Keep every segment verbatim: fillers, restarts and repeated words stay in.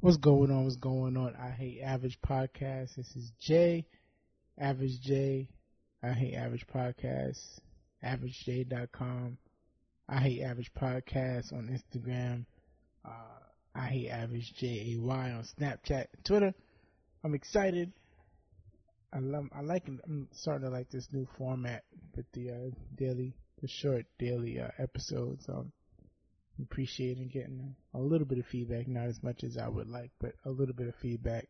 What's going on? What's going on? I Hate Average Podcast. This is Jay. Average Jay. I Hate Average Podcast. Average Jay dot com. I Hate Average Podcast on Instagram. Uh, I Hate Average J A Y on Snapchat and Twitter. I'm excited. I love, I like, I'm starting to like this new format with the uh, daily, the short daily uh, episodes. Um, appreciating getting a little bit of feedback, not as much as I would like, but a little bit of feedback.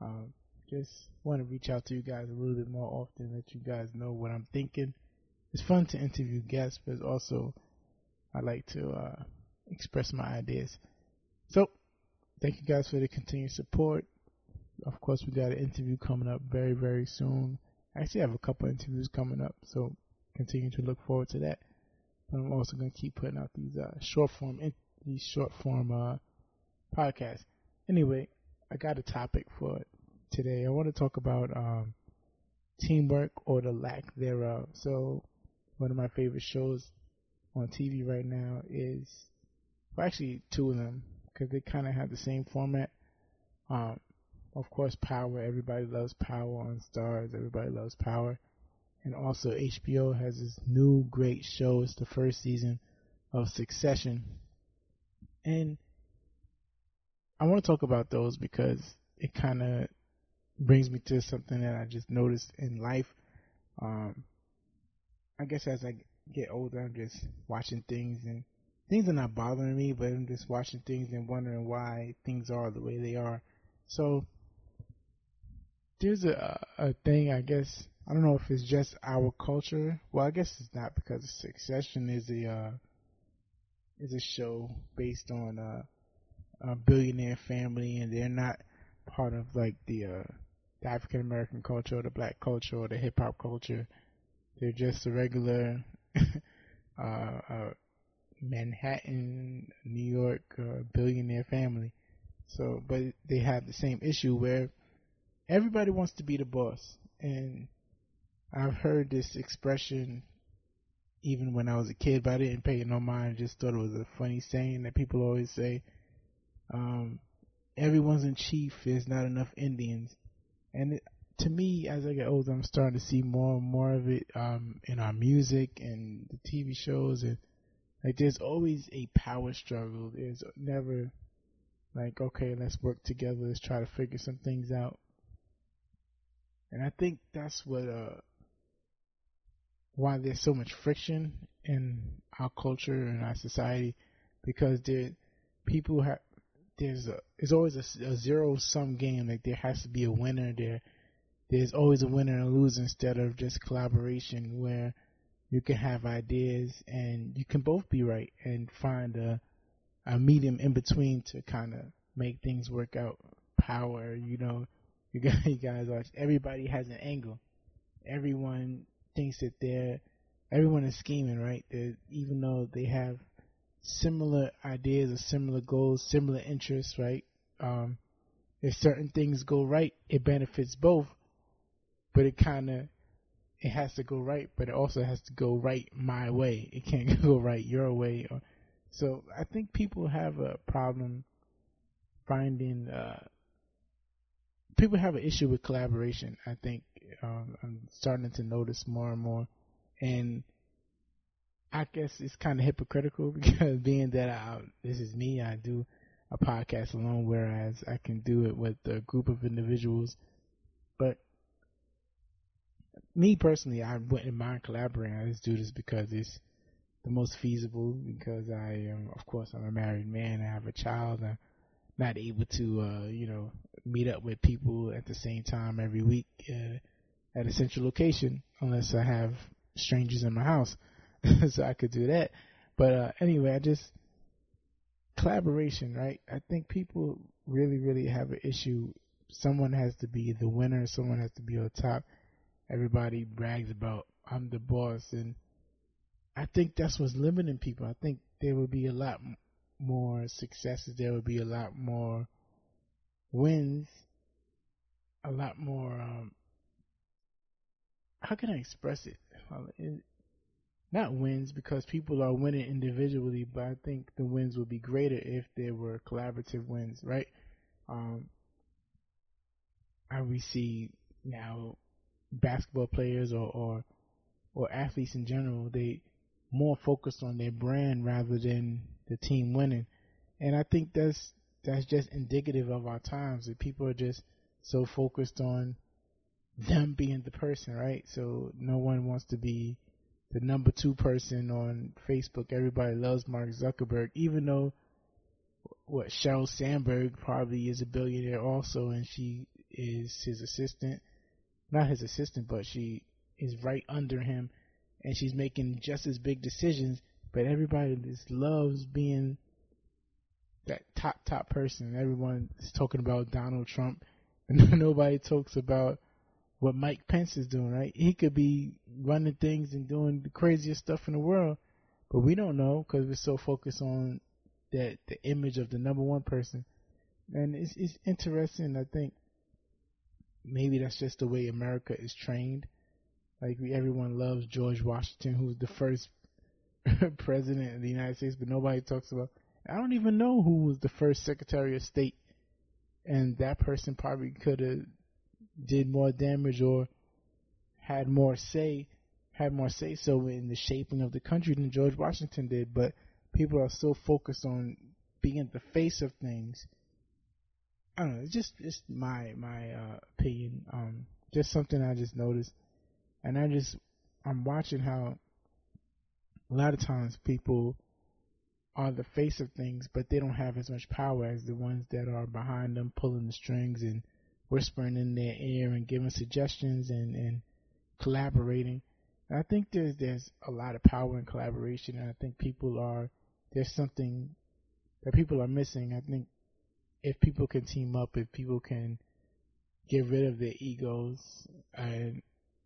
Um, just want to reach out to you guys a little bit more often, let you guys know what I'm thinking. It's fun to interview guests, but also I like to uh, express my ideas. So, thank you guys for the continued support. Of course, we got an interview coming up very, very soon. I actually have a couple interviews coming up, so continue to look forward to that. But I'm also going to keep putting out these uh, short form, in- these short form uh, podcasts. Anyway, I got a topic for today. I want to talk about um, teamwork or the lack thereof. So, one of my favorite shows on T V right now is, well, actually two of them, because they kind of have the same format. Um, Of course, Power. Everybody loves Power on Stars. Everybody loves Power. And also H B O has this new great show. It's the first season of Succession. And I want to talk about those because it kind of brings me to something that I just noticed in life. Um, I guess as I get older, I'm just watching things, and things are not bothering me, but I'm just watching things and wondering why things are the way they are. So, there's a a thing, I guess, I don't know if it's just our culture. Well, I guess it's not, because Succession is a uh, is a show based on uh, a billionaire family, and they're not part of like the, uh, the African American culture, or the black culture, or the hip hop culture. They're just a regular uh, uh, Manhattan, New York uh, billionaire family. So, but they have the same issue where everybody wants to be the boss. And I've heard this expression even when I was a kid, but I didn't pay it no mind. I just thought it was a funny saying that people always say, um, everyone's in chief, there's not enough Indians. And it, to me, as I get older, I'm starting to see more and more of it um, in our music and the T V shows. And like, there's always a power struggle. There's never... Like, okay, let's work together. Let's try to figure some things out. And I think that's what uh, why there's so much friction in our culture and our society, because there people have there's a it's always a, a zero sum game. Like, there has to be a winner. There there's always a winner and a loser instead of just collaboration, where you can have ideas and you can both be right and find a. a medium in between to kind of make things work out. Power, you know, you guys, you guys watch. Everybody has an angle. Everyone thinks that they're, everyone is scheming, right? They're, even though they have similar ideas or similar goals, similar interests, right? Um, if certain things go right, it benefits both, but it kind of, it has to go right, but it also has to go right my way. It can't go right your way, or so I think people have a problem finding, uh, people have an issue with collaboration, I think. Um, I'm starting to notice more and more. And I guess it's kind of hypocritical, because being that I, this is me, I do a podcast alone, whereas I can do it with a group of individuals. But me personally, I wouldn't mind collaborating. I just do this because it's the most feasible, because I am, of course, I'm a married man, I have a child, I'm not able to, uh, you know, meet up with people at the same time every week uh, at a central location, unless I have strangers in my house, so I could do that, but uh, anyway, I just, collaboration, right? I think people really, really have an issue. Someone has to be the winner, someone has to be on top. Everybody brags about, I'm the boss, and I think that's what's limiting people. I think there would be a lot m- more successes. There would be a lot more wins, a lot more, um, how can I express it? Not wins, because people are winning individually, but I think the wins would be greater if there were collaborative wins, right? Um, and we see now basketball players or, or or athletes in general, they more focused on their brand rather than the team winning. And I think that's that's just indicative of our times, that people are just so focused on them being the person, right? So no one wants to be the number two person on Facebook. Everybody loves Mark Zuckerberg, even though what Sheryl Sandberg probably is a billionaire also, and she is his assistant. Not his assistant, but she is right under him, and she's making just as big decisions, but everybody just loves being that top, top person. Everyone is talking about Donald Trump, and nobody talks about what Mike Pence is doing, right? He could be running things and doing the craziest stuff in the world, but we don't know because we're so focused on that the image of the number one person. And it's, it's interesting, I think. Maybe that's just the way America is trained. Like, we, everyone loves George Washington, who's the first president of the United States, but nobody talks about. I don't even know who was the first Secretary of State, and that person probably could have did more damage or had more say, had more say so in the shaping of the country than George Washington did. But people are so focused on being the face of things. I don't know, it's just it's my my uh, opinion. Um, just something I just noticed, and I just I'm watching how a lot of times people are the face of things, but they don't have as much power as the ones that are behind them, pulling the strings and whispering in their ear and giving suggestions and, and collaborating. And I think there's there's a lot of power in collaboration, and I think people are there's something that people are missing. I think. If people can team up, if people can get rid of their egos, and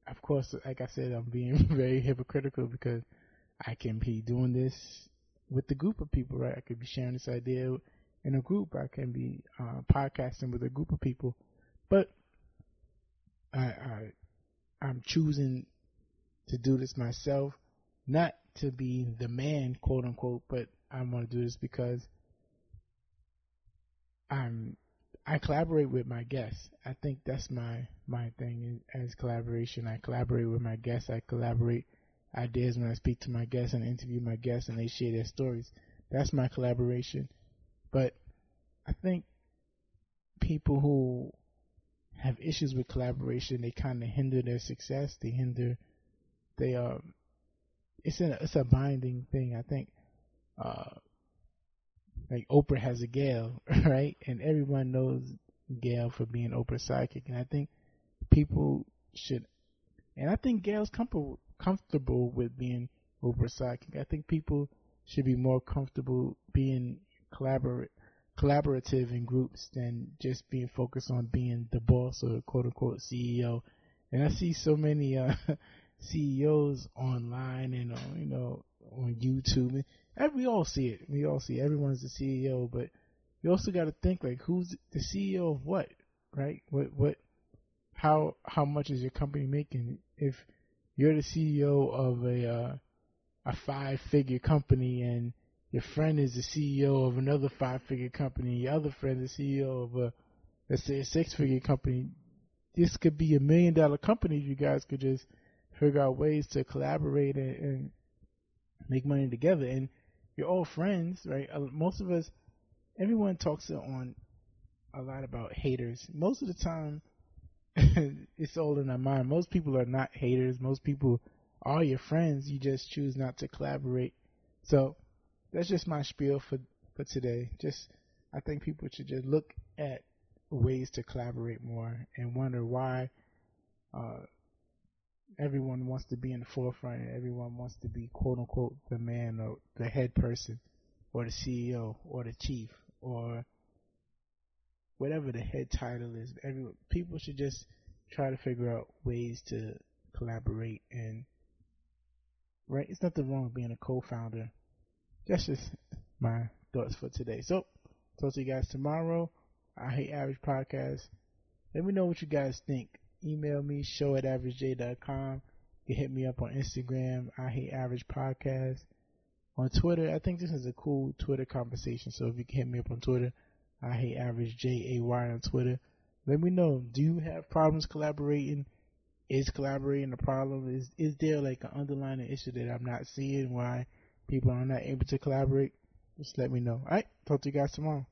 of course, like I said, I'm being very hypocritical because I can be doing this with a group of people, right? I could be sharing this idea in a group. I can be uh, podcasting with a group of people, but I, I, I'm choosing to do this myself, not to be the man, quote unquote, but I want to do this because I'm, I collaborate with my guests. I think that's my, my thing as collaboration. I collaborate with my guests. I collaborate ideas when I speak to my guests and interview my guests and they share their stories. That's my collaboration. But I think people who have issues with collaboration, they kind of hinder their success. They hinder, they, um, it's a, it's a binding thing. I think, uh, like Oprah has a Gail, right? And everyone knows Gail for being Oprah's sidekick. And I think people should, and I think Gail's comfortable comfortable with being Oprah's sidekick. I think people should be more comfortable being collaborate, collaborative in groups than just being focused on being the boss or quote-unquote C E O. And I see so many uh, C E Os online and, on, you know, on YouTube and, And we all see it. We all see it. Everyone's the C E O, but you also got to think like, who's the C E O of what, right? What, what, how, how much is your company making? If you're the C E O of a uh, a five-figure company and your friend is the C E O of another five-figure company, your other friend is the C E O of a, let's say, a six-figure company, this could be a million-dollar company. You guys could just figure out ways to collaborate and, and make money together and. You're all friends, right? Most of us, everyone talks on a lot about haters. Most of the time, it's all in our mind. Most people are not haters. Most people are your friends. You just choose not to collaborate. So that's just my spiel for, for today. Just, I think people should just look at ways to collaborate more and wonder why uh, everyone wants to be in the forefront. Everyone wants to be, quote unquote, the man or the head person or the C E O or the chief or whatever the head title is. Everyone, people should just try to figure out ways to collaborate and, right? It's nothing wrong with being a co-founder. That's just my thoughts for today. So, talk to you guys tomorrow. I Hate Average Podcast. Let me know what you guys think. Email me, show at average jay dot com. You can hit me up on Instagram, I Hate Average Podcast. On Twitter, I think this is a cool Twitter conversation, so if you can hit me up on Twitter, I hate Average J A Y on Twitter. Let me know. Do you have problems collaborating? Is collaborating a problem? Is is there like an underlying issue that I'm not seeing? Why people are not able to collaborate? Just let me know. All right. Talk to you guys tomorrow.